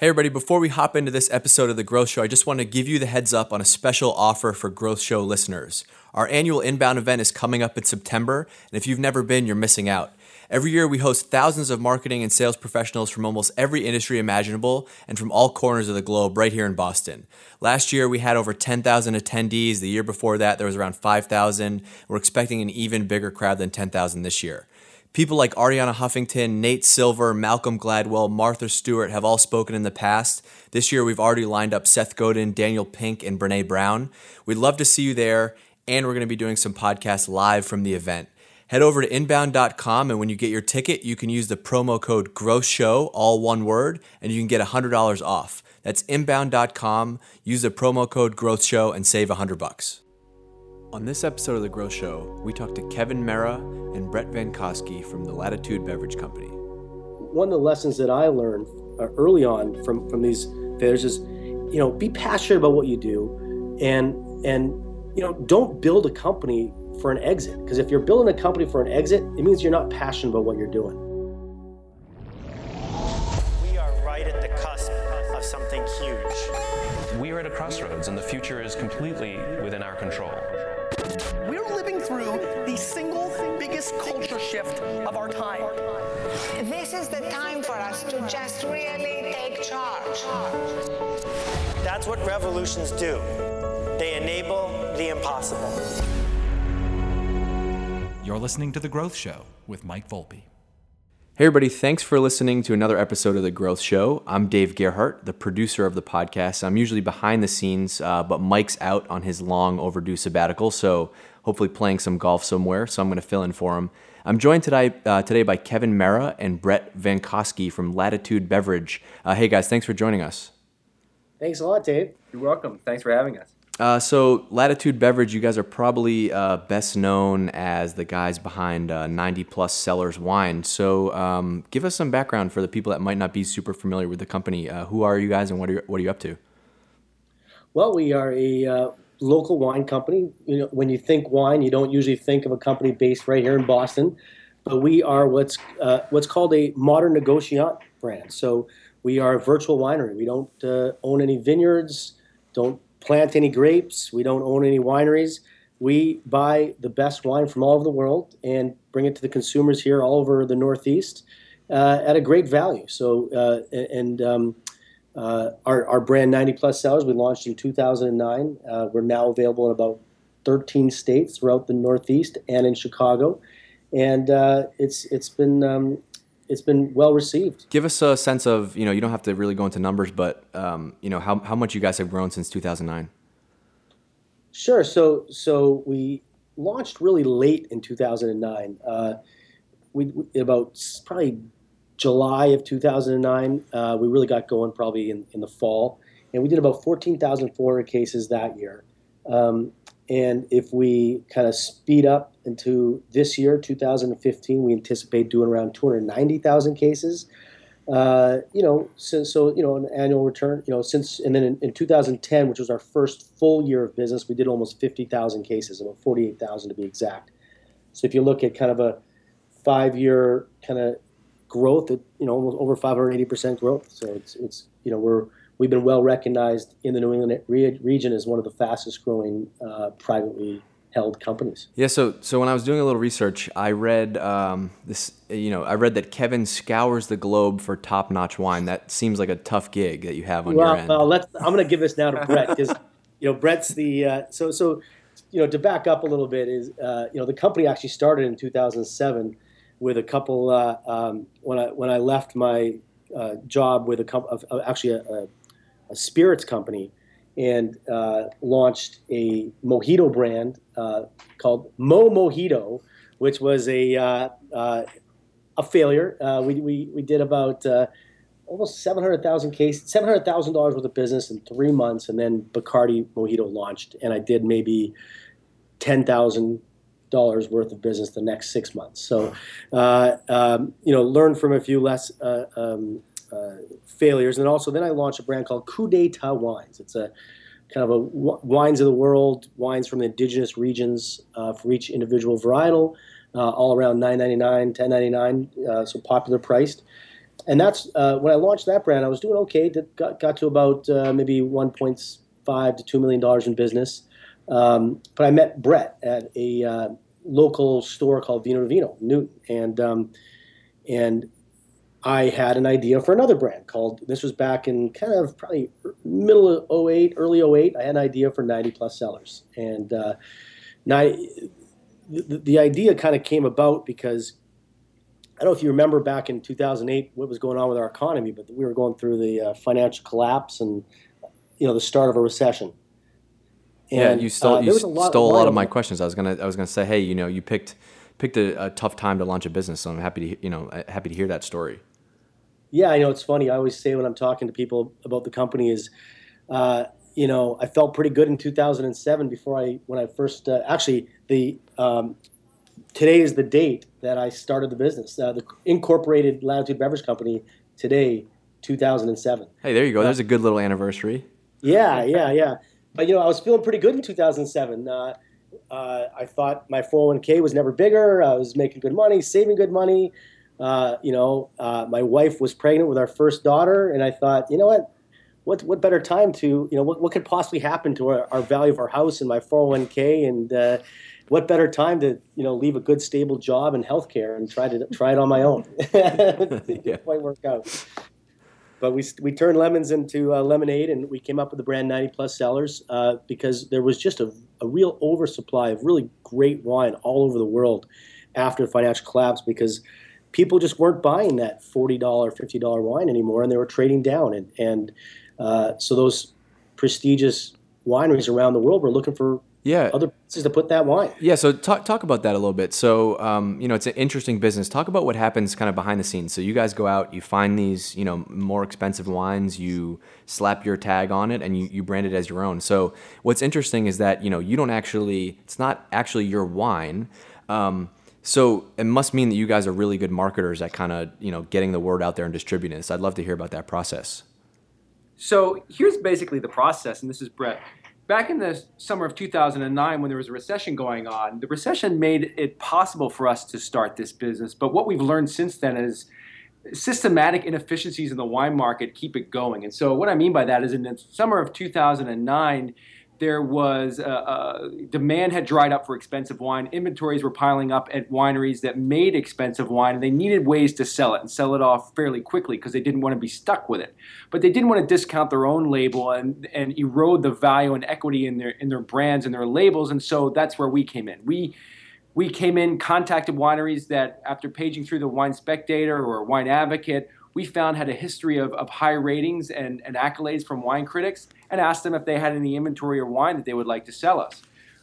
Hey everybody, before we hop into this episode of The Growth Show, I just want to give you the heads up on a special offer for Growth Show listeners. Our annual inbound event is coming up in September, and if you've never been, you're missing out. Every year, we host thousands of marketing and sales professionals from almost every industry imaginable and from all corners of the globe right here in Boston. Last year, we had over 10,000 attendees. The year before that, there was around 5,000. We're expecting an even bigger crowd than 10,000 this year. People like Ariana Huffington, Nate Silver, Malcolm Gladwell, Martha Stewart have all spoken in the past. This year, we've already lined up Seth Godin, Daniel Pink, and Brene Brown. We'd love to see you there, and we're going to be doing some podcasts live from the event. Head over to inbound.com, and when you get your ticket, you can use the promo code GROWSHOW, all one word, and you can get $100 off. That's inbound.com. Use the promo code GROWSHOW and save $100. On this episode of The Growth Show, we talked to Kevin Mehra and Brett Vankoski from the Latitude Beverage Company. One of the lessons that I learned early on from these fairs is, you know, be passionate about what you do and you know, don't build a company for an exit. Because if you're building a company for an exit, it means you're not passionate about what you're doing. We are right at the cusp of something huge. We are at a crossroads and the future is completely within our control. We're living through the single biggest culture shift of our time. This is the time for us to just really take charge. That's what revolutions do. They enable the impossible. You're listening to The Growth Show with Mike Volpe. Hey everybody, thanks for listening to another episode of The Growth Show. I'm Dave Gerhardt, the producer of the podcast. I'm usually behind the scenes, but Mike's out on his long overdue sabbatical, so hopefully playing some golf somewhere, so I'm going to fill in for him. I'm joined today by Kevin Mehra and Brett Vankoski from Latitude Beverage. Hey guys, thanks for joining us. Thanks a lot, Dave. You're welcome. Thanks for having us. So Latitude Beverage, you guys are probably best known as the guys behind 90+ Cellars Wine. So give us some background for the people that might not be super familiar with the company. Who are you guys and what are you up to? Well, we are a local wine company. You know, when you think wine, you don't usually think of a company based right here in Boston. But we are what's called a modern negociant brand. So we are a virtual winery. We don't own any vineyards, don't plant any grapes. We don't own any wineries. We buy the best wine from all over the world and bring it to the consumers here all over the Northeast at a great value. So, our brand 90+ Cellars, we launched in 2009. We're now available in about 13 states throughout the Northeast and in Chicago, and it's been. It's been well received. Give us a sense of, you know, you don't have to really go into numbers, but you know, how much you guys have grown since 2009. Sure. So we launched really late in 2009. We about probably July of 2009. We really got going probably in the fall, and we did about 14,400 cases that year. And if we kind of speed up into this year, 2015, we anticipate doing around 290,000 cases. You know, so you know, an annual return. You know, since and then in 2010, which was our first full year of business, we did almost 50,000 cases, about 48,000 to be exact. So if you look at kind of a 5-year kind of growth, at, you know, almost over 580% growth. So it's you know We've been well recognized in the New England region as one of the fastest growing privately held companies. Yeah. So when I was doing a little research, I read this. You know, I read that Kevin scours the globe for top notch wine. That seems like a tough gig that you have on your end. Well, I'm going to give this now to Brett because you know Brett's the so you know to back up a little bit is you know the company actually started in 2007 with a couple when I left my job with a spirits company, and launched a mojito brand called Mo Mojito, which was a failure. We did about almost $700,000 worth of business in 3 months, and then Bacardi Mojito launched, and I did maybe $10,000 worth of business the next 6 months. So, you know, learn from a few less. Failures, and also then I launched a brand called Coup d'État Wines. It's a kind of a wines of the world, wines from the indigenous regions for each individual varietal, all around $9.99, $10.99, so popular priced. And that's when I launched that brand, I was doing okay. Got to about maybe $1.5 to $2 million in business. But I met Brett at a local store called Vino Vino, Newton. And I had an idea for another brand called, this was back in kind of probably middle of 08, early 08. I had an idea for 90+ Cellars. And the idea kind of came about because, I don't know if you remember back in 2008 what was going on with our economy, but we were going through the financial collapse and, you know, the start of a recession. And, yeah, you stole a lot of my questions. I was gonna say, hey, you know, you picked a tough time to launch a business, so I'm happy to hear that story. Yeah, I know, it's funny. I always say when I'm talking to people about the company is, you know, I felt pretty good in 2007 when I first actually the. Today is the date that I started the business, the incorporated Latitude Beverage Company. Today, 2007. Hey, there you go. There's a good little anniversary. Yeah. But you know, I was feeling pretty good in 2007. I thought my 401k was never bigger. I was making good money, saving good money. My wife was pregnant with our first daughter, and I thought, you know what? What better time to, you know, what could possibly happen to our value of our house and my 401k, and what better time to, you know, leave a good stable job in healthcare and try it on my own? It didn't quite work out. But we turned lemons into lemonade, and we came up with the brand 90+ Cellars because there was just a real oversupply of really great wine all over the world after the financial collapse, because people just weren't buying that $40, $50 wine anymore, and they were trading down, so those prestigious wineries around the world were looking for other places to put that wine. Yeah, so talk about that a little bit. So, you know, it's an interesting business. Talk about what happens kind of behind the scenes. So you guys go out, you find these, you know, more expensive wines, you slap your tag on it, and you brand it as your own. So what's interesting is that, you know, you don't actually, it's not actually your wine. So it must mean that you guys are really good marketers at kind of, you know, getting the word out there and distributing it. So I'd love to hear about that process. So here's basically the process, and this is Brett. Back in the summer of 2009, when there was a recession going on, the recession made it possible for us to start this business. But what we've learned since then is systematic inefficiencies in the wine market keep it going. And so what I mean by that is in the summer of 2009, there was demand had dried up for expensive wine. Inventories were piling up at wineries that made expensive wine, and they needed ways to sell it and sell it off fairly quickly because they didn't want to be stuck with it. But they didn't want to discount their own label and erode the value and equity in their brands and their labels. And so that's where we came in. We came in, contacted wineries that, after paging through the Wine Spectator or Wine Advocate, we found had a history of high ratings and accolades from wine critics, and asked them if they had any inventory or wine that they would like to sell us.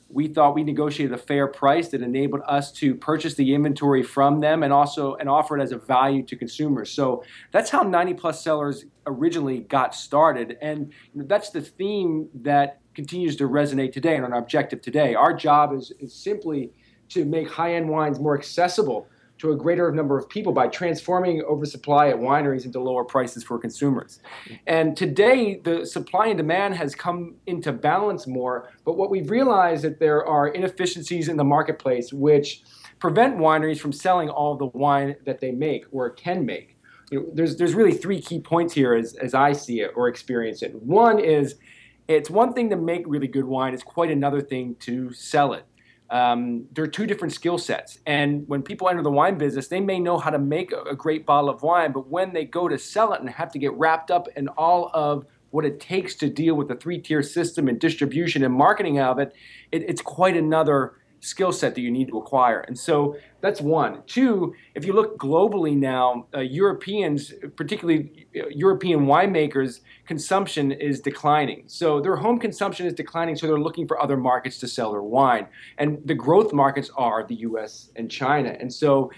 We thought we negotiated a fair price that enabled us to purchase the inventory from them and offer it as a value to consumers. So that's how 90+ Cellars originally got started. And that's the theme that continues to resonate today and our objective today. Our job is simply to make high-end wines more accessible to a greater number of people by transforming oversupply at wineries into lower prices for consumers. And today, the supply and demand has come into balance more, but what we've realized that there are inefficiencies in the marketplace which prevent wineries from selling all the wine that they make or can make. You know, there's really three key points here as I see it or experience it. One is, it's one thing to make really good wine, it's quite another thing to sell it. There are two different skill sets, and when people enter the wine business, they may know how to make a great bottle of wine, but when they go to sell it and have to get wrapped up in all of what it takes to deal with the three-tier system and distribution and marketing of it, it's quite another skill set that you need to acquire. And so that's one. Two, if you look globally now, Europeans, particularly European winemakers, consumption is declining. So their home consumption is declining, so they're looking for other markets to sell their wine. And the growth markets are the US and China. And so,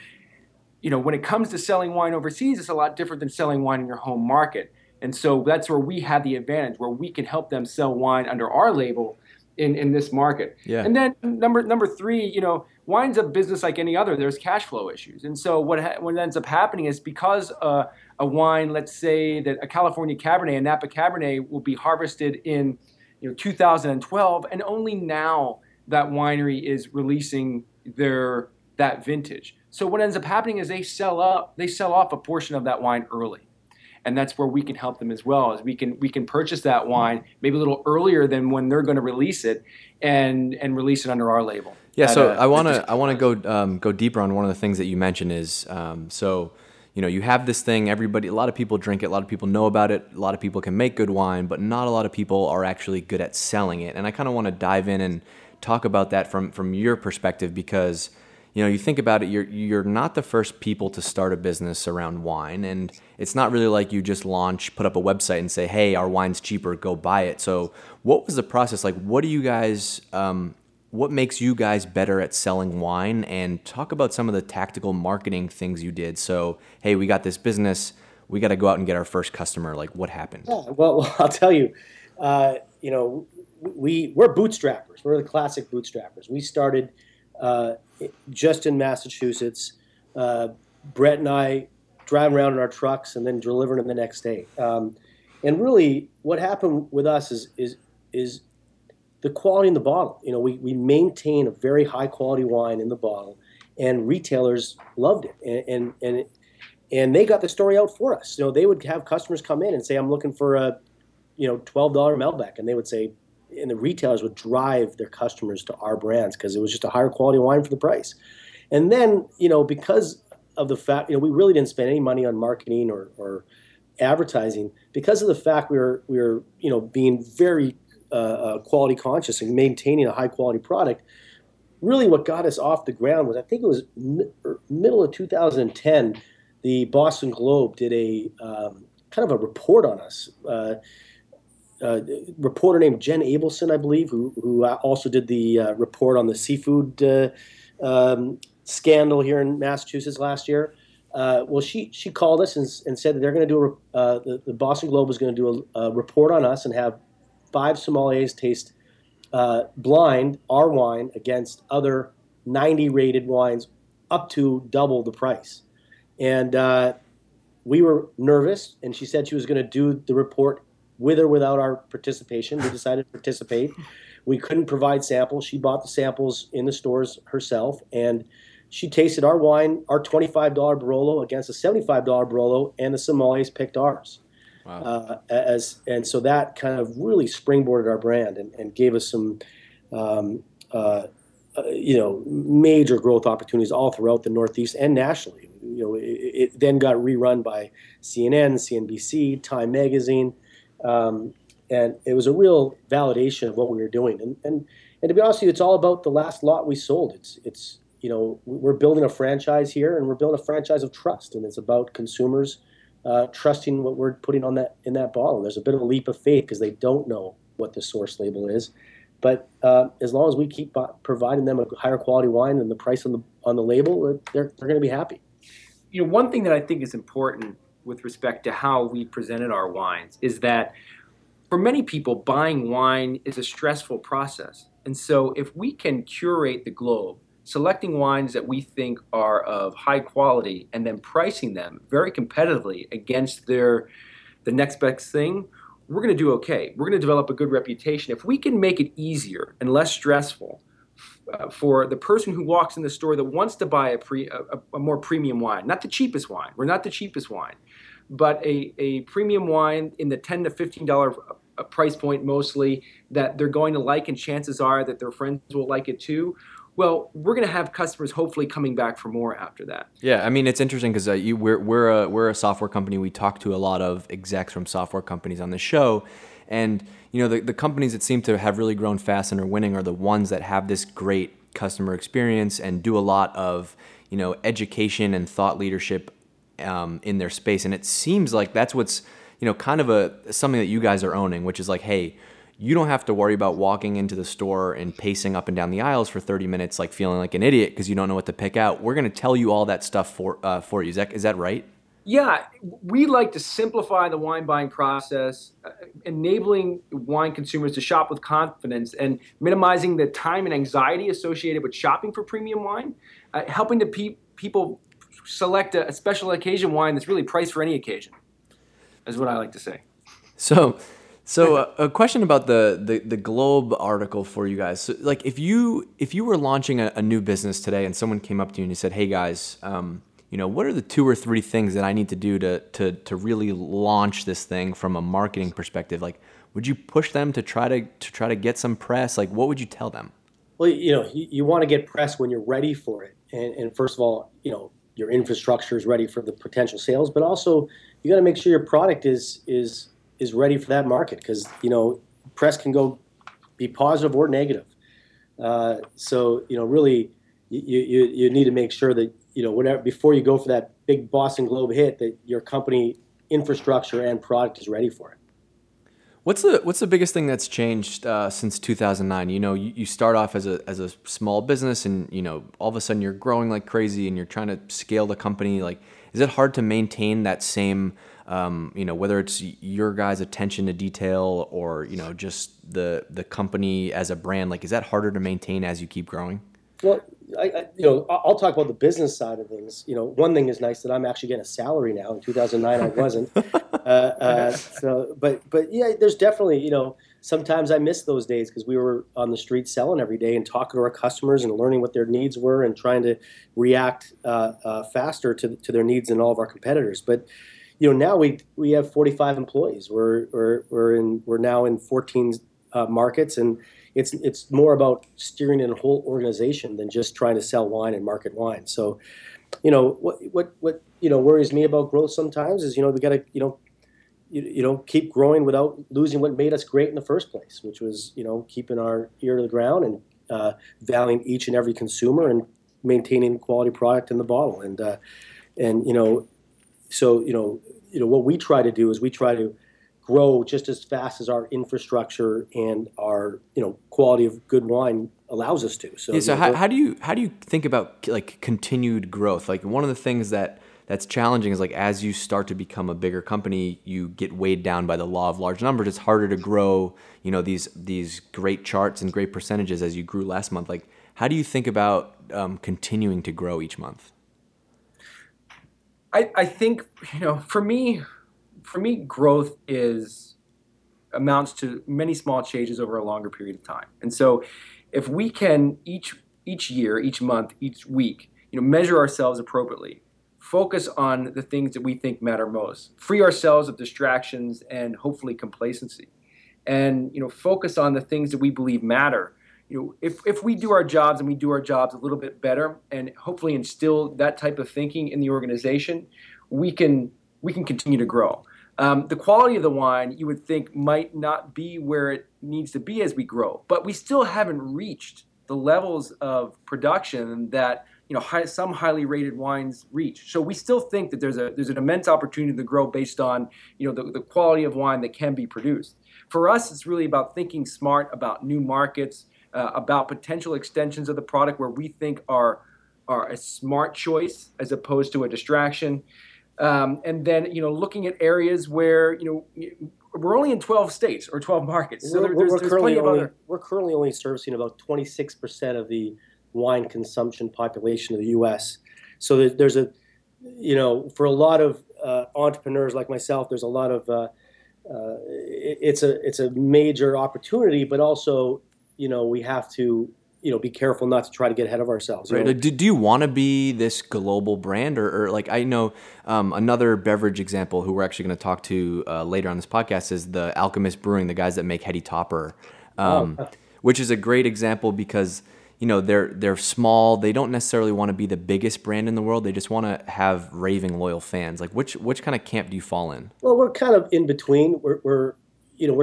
you know, when it comes to selling wine overseas, it's a lot different than selling wine in your home market. And so that's where we have the advantage, where we can help them sell wine under our label in this market. Yeah. And then number three, you know, wine's a business like any other. There's cash flow issues. And so what ends up happening is because a wine, let's say that a California Cabernet, a Napa Cabernet, will be harvested in 2012, and only now that winery is releasing that vintage. So what ends up happening is they sell off a portion of that wine early. And that's where we can help them as well, as we can purchase that wine maybe a little earlier than when they're going to release it, and release it under our label. Yeah, so I want to go deeper on one of the things that you mentioned is so you know you have this thing, everybody, a lot of people drink it, a lot of people know about it, a lot of people can make good wine, but not a lot of people are actually good at selling it. And I kind of want to dive in and talk about that from your perspective, because you know, you think about it, you're not the first people to start a business around wine, and it's not really like you just put up a website and say, hey, our wine's cheaper, go buy it. So what was the process like? What do you guys, what makes you guys better at selling wine? And talk about some of the tactical marketing things you did. So, hey, we got this business, we got to go out and get our first customer. Like, what happened? Yeah, well, I'll tell you, you know, we're bootstrappers. We're the classic bootstrappers. We started just in Massachusetts. Brett and I drive around in our trucks and then delivering them the next day. And really what happened with us is the quality in the bottle. You know, we maintain a very high quality wine in the bottle, and retailers loved it. And they got the story out for us. You know, they would have customers come in and say, I'm looking for a, you know, $12 Malbec. And they would say, and the retailers would drive their customers to our brands because it was just a higher quality wine for the price. And then, you know, because of the fact, you know, we really didn't spend any money on marketing or advertising because of the fact we were you know, being very quality conscious and maintaining a high quality product. Really what got us off the ground was, I think it was middle of 2010, the Boston Globe did a kind of a report on us. Reporter named Jen Abelson, I believe, who also did the report on the seafood scandal here in Massachusetts last year. Well, she called us and said that they're going to do the Boston Globe was going to do a report on us and have 5 sommeliers taste blind our wine against other 90 rated wines up to double the price. And we were nervous, and she said she was going to do the report with or without our participation. We decided to participate. We couldn't provide samples. She bought the samples in the stores herself, and she tasted our wine, our $25 Barolo against a $75 Barolo, and the sommeliers picked ours. Wow. So that kind of really springboarded our brand and gave us some, you know, major growth opportunities all throughout the Northeast and nationally. You know, it then got rerun by CNN, CNBC, Time Magazine. And it was a real validation of what we were doing. And to be honest with you, it's all about the last lot we sold. It's you know, we're building a franchise here, and we're building a franchise of trust. And it's about consumers trusting what we're putting on that in that bottle. There's a bit of a leap of faith because they don't know what the source label is. But as long as we keep providing them a higher quality wine than the price on the label, they're going to be happy. You know, one thing that I think is important with respect to how we presented our wines is that for many people, buying wine is a stressful process. And so if we can curate the globe, selecting wines that we think are of high quality and then pricing them very competitively against the next best thing, we're going to do okay. We're going to develop a good reputation. If we can make it easier and less stressful for the person who walks in the store that wants to buy a more premium wine, not the cheapest wine. We're not the cheapest wine, but a premium wine in the $10 to $15 price point mostly that they're going to like, and chances are that their friends will like it too. Well, we're going to have customers hopefully coming back for more after that. Yeah, I mean, it's interesting because we're a software company. We talk to a lot of execs from software companies on the show. And, you know, the companies that seem to have really grown fast and are winning are the ones that have this great customer experience and do a lot of, you know, education and thought leadership in their space. And it seems like that's what's, you know, kind of something that you guys are owning, which is like, hey, you don't have to worry about walking into the store and pacing up and down the aisles for 30 minutes, like feeling like an idiot because you don't know what to pick out. We're going to tell you all that stuff for you. Is that right? Yeah, we like to simplify the wine buying process, enabling wine consumers to shop with confidence and minimizing the time and anxiety associated with shopping for premium wine, helping the people select a special occasion wine that's really priced for any occasion, is what I like to say. So So a question about the Globe article for you guys. So, like, if you were launching a new business today and someone came up to you and you said, "Hey guys, what are the 2 or 3 things that I need to do to really launch this thing from a marketing perspective?" Like, would you push them to try to get some press? Like, what would you tell them? Well, you want to get press when you're ready for it, and first of all, your infrastructure is ready for the potential sales, but also you got to make sure your product is ready for that market, because press can go be positive or negative. Really, you need to make sure that whatever, before you go for that big Boston Globe hit, that your company infrastructure and product is ready for it. What's the biggest thing that's changed since 2009? You start off as a small business, and all of a sudden you're growing like crazy, and you're trying to scale the company. Like, is it hard to maintain that same whether it's your guys' attention to detail or, just the company as a brand? Like, is that harder to maintain as you keep growing? Well, I'll talk about the business side of things. One thing is nice that I'm actually getting a salary now. In 2009, I wasn't. But yeah, there's definitely, sometimes I miss those days because we were on the street selling every day and talking to our customers and learning what their needs were and trying to react faster to their needs than all of our competitors. But now we have 45 employees. We're now in 14 markets, and it's more about steering in a whole organization than just trying to sell wine and market wine. So, what worries me about growth sometimes is we got to keep growing without losing what made us great in the first place, which was keeping our ear to the ground and valuing each and every consumer and maintaining quality product in the bottle . So, what we try to do is we try to grow just as fast as our infrastructure and our, quality of good wine allows us to. So, how do you think about, like, continued growth? Like, one of the things that's challenging is, like, as you start to become a bigger company, you get weighed down by the law of large numbers. It's harder to grow, these great charts and great percentages as you grew last month. Like, how do you think about continuing to grow each month? I think, for me, growth amounts to many small changes over a longer period of time. And so if we can each year, each month, each week, measure ourselves appropriately, focus on the things that we think matter most, free ourselves of distractions and hopefully complacency, and, focus on the things that we believe matter. If we do our jobs and we do our jobs a little bit better and hopefully instill that type of thinking in the organization, we can continue to grow. The quality of the wine, you would think, might not be where it needs to be as we grow, but we still haven't reached the levels of production that some highly rated wines reach. So we still think that there's an immense opportunity to grow based on the quality of wine that can be produced. For us, it's really about thinking smart about new markets, about potential extensions of the product where we think are a smart choice as opposed to a distraction, and then looking at areas where we're only in 12 states or 12 markets. So we're currently only servicing about 26% of the wine consumption population of the U.S. So there's a for a lot of entrepreneurs like myself, there's a lot of it's a major opportunity, but also, we have to, be careful not to try to get ahead of ourselves. Right. Do you want to be this global brand? Or like, I know another beverage example who we're actually going to talk to later on this podcast is the Alchemist Brewing, the guys that make Heady Topper, which is a great example because, they're small. They don't necessarily want to be the biggest brand in the world. They just want to have raving loyal fans. Like, which kind of camp do you fall in? Well, we're kind of in between. We're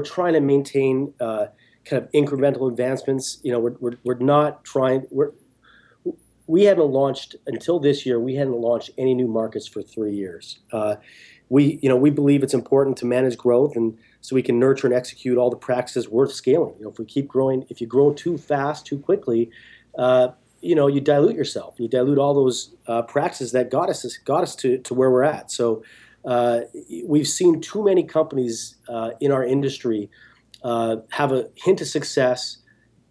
trying to maintain kind of incremental advancements. We hadn't launched until this year. We hadn't launched any new markets for 3 years. We believe it's important to manage growth, and so we can nurture and execute all the practices worth scaling. If we keep growing, if you grow too fast, too quickly, you dilute yourself. You dilute all those practices that got us to where we're at. So we've seen too many companies in our industry have a hint of success,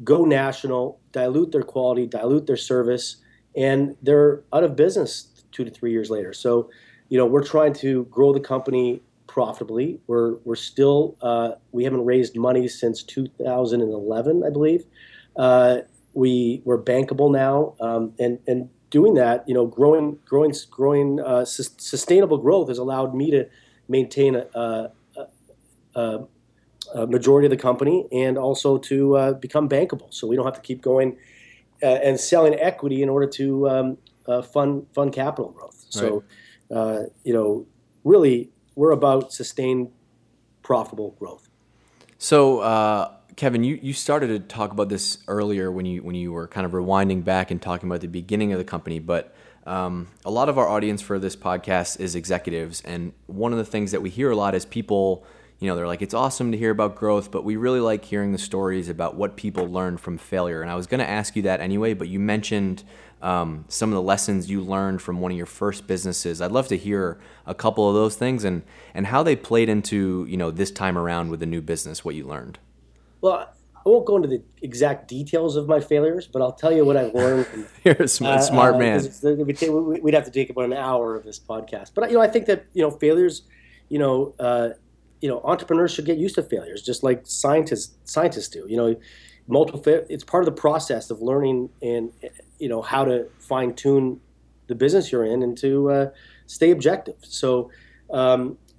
go national, dilute their quality, dilute their service, and they're out of business 2 to 3 years later. So, we're trying to grow the company profitably. We're still we haven't raised money since 2011, I believe. We're bankable now, and doing that, you know, growing sustainable growth has allowed me to maintain a majority of the company, and also to become bankable, so we don't have to keep going and selling equity in order to fund capital growth. So, right. You know, really, we're about sustained, profitable growth. So, Kevin, you started to talk about this earlier when you were kind of rewinding back and talking about the beginning of the company, but a lot of our audience for this podcast is executives, and one of the things that we hear a lot is people, you know, they're like, it's awesome to hear about growth, but we really like hearing the stories about what people learn from failure. And I was going to ask you that anyway, but you mentioned some of the lessons you learned from one of your first businesses. I'd love to hear a couple of those things and how they played into, you know, this time around with the new business, what you learned. Well, I won't go into the exact details of my failures, but I'll tell you what I've learned. You're a smart man. We'd have to take about an hour of this podcast. But, you know, I think that, you know, failures, you know, entrepreneurs should get used to failures, just like scientists do. You know, it's part of the process of learning, and you know, how to fine tune the business you're in and to stay objective. So,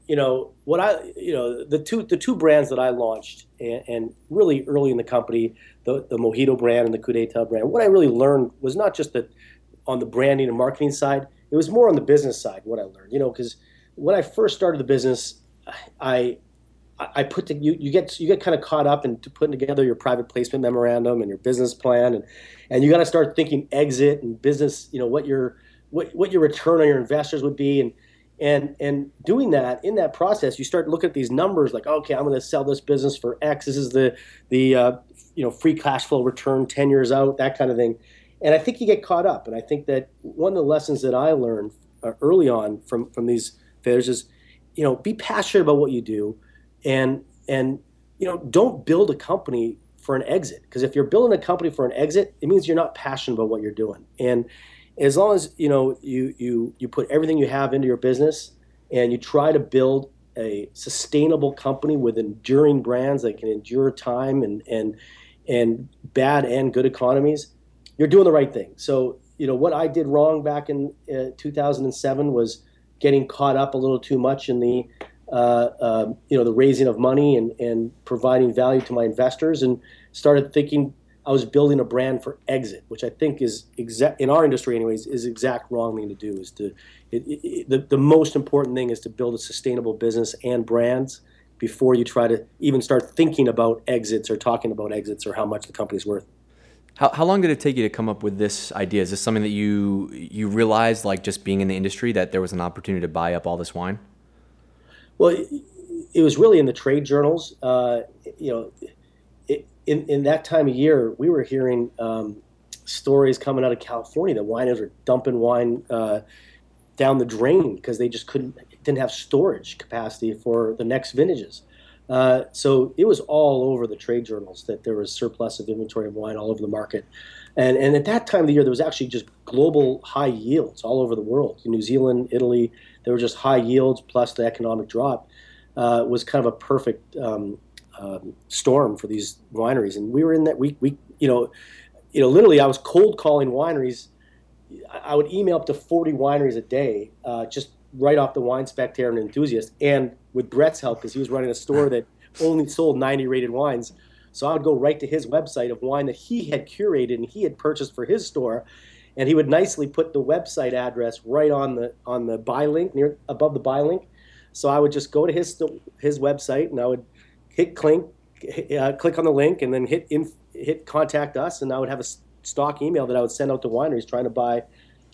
you know, the two brands that I launched, and really early in the company, the Mojito brand and the Coup d'État brand. What I really learned was not just that on the branding and marketing side; it was more on the business side. What I learned, you know, because when I first started the business, I put you get kind of caught up in putting together your private placement memorandum and your business plan, and you got to start thinking exit and business, you know, what your return on your investors would be, and doing that, in that process you start looking at these numbers like, okay, I'm going to sell this business for X. This is the you know, free cash flow return 10 years out, that kind of thing. And I think you get caught up, and I think that one of the lessons that I learned early on from these failures is, you know, be passionate about what you do, and you know, don't build a company for an exit. Because if you're building a company for an exit, it means you're not passionate about what you're doing. And as long as, you know, you put everything you have into your business, and you try to build a sustainable company with enduring brands that can endure time and bad and good economies, you're doing the right thing. So, you know, what I did wrong back in 2007 was getting caught up a little too much in the, you know, the raising of money and providing value to my investors, and started thinking I was building a brand for exit, which I think is in our industry anyways, is exact wrong thing to do. Is to the most important thing is to build a sustainable business and brands before you try to even start thinking about exits or talking about exits or how much the company's worth. How long did it take you to come up with this idea? Is this something that you realized, like, just being in the industry, that there was an opportunity to buy up all this wine? Well, it was really in the trade journals. You know, in that time of year, we were hearing stories coming out of California that wineries were dumping wine down the drain because they just didn't have storage capacity for the next vintages. So it was all over the trade journals that there was surplus of inventory of wine all over the market. And at that time of the year, there was actually just global high yields all over the world. In New Zealand, Italy, there were just high yields, plus the economic drop was kind of a perfect storm for these wineries. And we were in that we you know, literally I was cold calling wineries. I would email up to 40 wineries a day, just right off the Wine Spectator and Enthusiast, and with Brett's help, because he was running a store that only sold 90 rated wines. So I would go right to his website of wine that he had curated and he had purchased for his store, and he would nicely put the website address right on the buy link, near above the buy link. So I would just go to his website, and I would click on the link, and then hit contact us, and I would have a stock email that I would send out to wineries trying to buy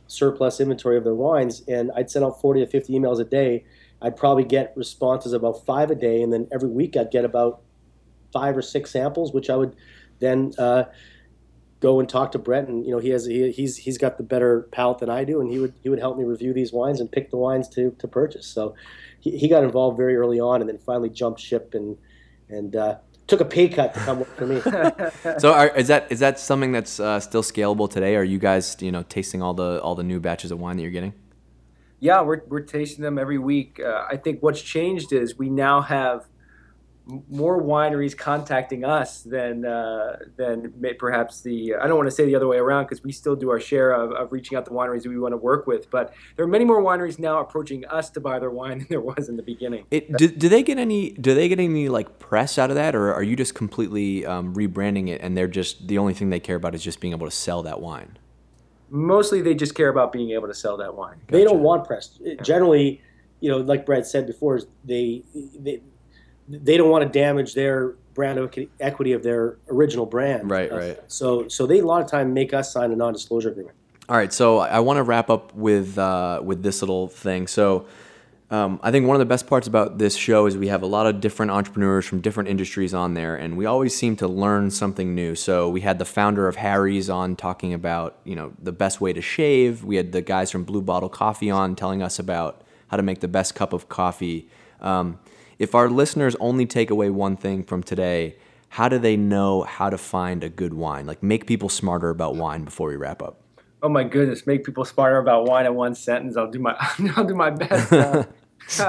surplus inventory of their wines, and I'd send out 40 to 50 emails a day. I'd probably get responses about 5 a day, and then every week I'd get about 5 or 6 samples, which I would then go and talk to Brett, and you know, he's got the better palate than I do, and he would help me review these wines and pick the wines to purchase. So he got involved very early on, and then finally jumped ship and took a pay cut to come work for me. So is that something that's still scalable today? Are you guys, you know, tasting all the new batches of wine that you're getting? Yeah, we're tasting them every week. I think what's changed is we now have more wineries contacting us than perhaps the, I don't want to say the other way around, because we still do our share of reaching out to wineries that we want to work with, but there are many more wineries now approaching us to buy their wine than there was in the beginning. Do they get any like press out of that, or are you just completely rebranding it and they're just, the only thing they care about is just being able to sell that wine? Mostly they just care about being able to sell that wine. Gotcha. They don't want press. Generally, you know, like Brett said before, they don't want to damage their brand equity of their original brand. Right. So they a lot of time make us sign a non-disclosure agreement. All right. So I want to wrap up with this little thing. So I think one of the best parts about this show is we have a lot of different entrepreneurs from different industries on there, and we always seem to learn something new. So we had the founder of Harry's on talking about, you know, the best way to shave. We had the guys from Blue Bottle Coffee on telling us about how to make the best cup of coffee. If our listeners only take away one thing from today, how do they know how to find a good wine? Like, make people smarter about wine before we wrap up. Oh my goodness, make people smarter about wine in one sentence. I'll do my best.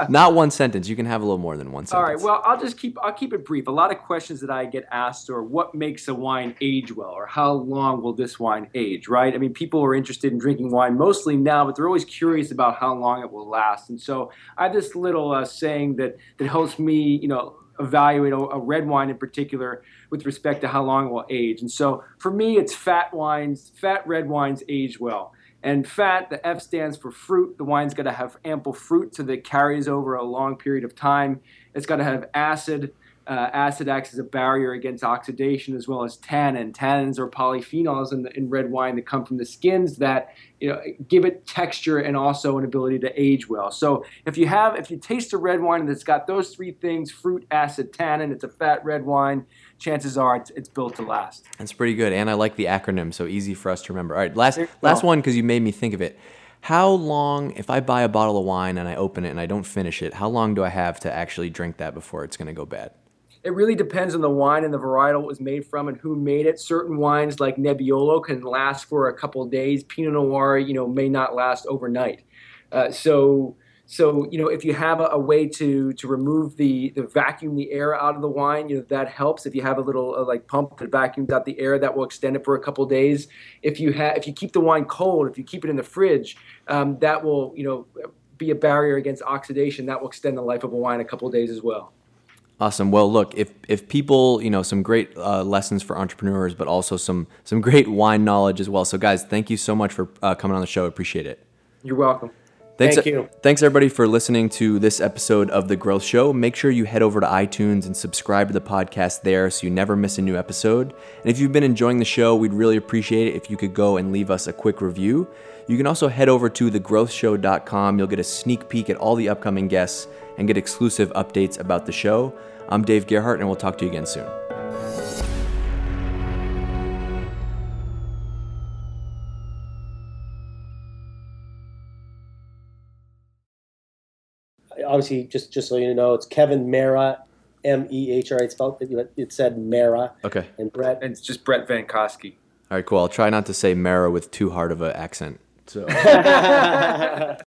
Not one sentence. You can have a little more than one sentence. All right. Well, I'll keep it brief. A lot of questions that I get asked are, what makes a wine age well, or how long will this wine age, right? I mean, people are interested in drinking wine mostly now, but they're always curious about how long it will last. And so I have this little saying that helps me, you know, evaluate a red wine in particular with respect to how long it will age. And so for me, it's fat red wines age well. And fat, the F stands for fruit. The wine's got to have ample fruit so that it carries over a long period of time. It's got to have acid. Acid acts as a barrier against oxidation, as well as tannin. Tannins are polyphenols in red wine that come from the skins that, you know, give it texture and also an ability to age well. So if you taste a red wine that's got those three things, fruit, acid, tannin, it's a fat red wine, chances are it's built to last. That's pretty good, and I like the acronym, so easy for us to remember. All right, last one, because you made me think of it. How long, if I buy a bottle of wine and I open it and I don't finish it, how long do I have to actually drink that before it's going to go bad? It really depends on the wine and the varietal it was made from and who made it. Certain wines like Nebbiolo can last for a couple of days. Pinot Noir, you know, may not last overnight. So, you know, if you have a way to remove the vacuum, the air out of the wine, you know, that helps. If you have a little like pump that vacuums out the air, that will extend it for a couple of days. If you keep the wine cold, if you keep it in the fridge, that will, you know, be a barrier against oxidation. That will extend the life of a wine a couple of days as well. Awesome. Well, look, if people, you know, some great lessons for entrepreneurs, but also some great wine knowledge as well. So guys, thank you so much for coming on the show. I appreciate it. You're welcome. Thank you. Thanks everybody for listening to this episode of The Growth Show. Make sure you head over to iTunes and subscribe to the podcast there so you never miss a new episode. And if you've been enjoying the show, we'd really appreciate it if you could go and leave us a quick review. You can also head over to thegrowthshow.com. You'll get a sneak peek at all the upcoming guests and get exclusive updates about the show. I'm Dave Gerhardt, and we'll talk to you again soon. Obviously, just so you know, it's Kevin Mehra, M-E-H-R-A. It's spelled, it said Mehra. Okay. And it's just Brett Vankoski. All right, cool. I'll try not to say Mehra with too hard of an accent. So.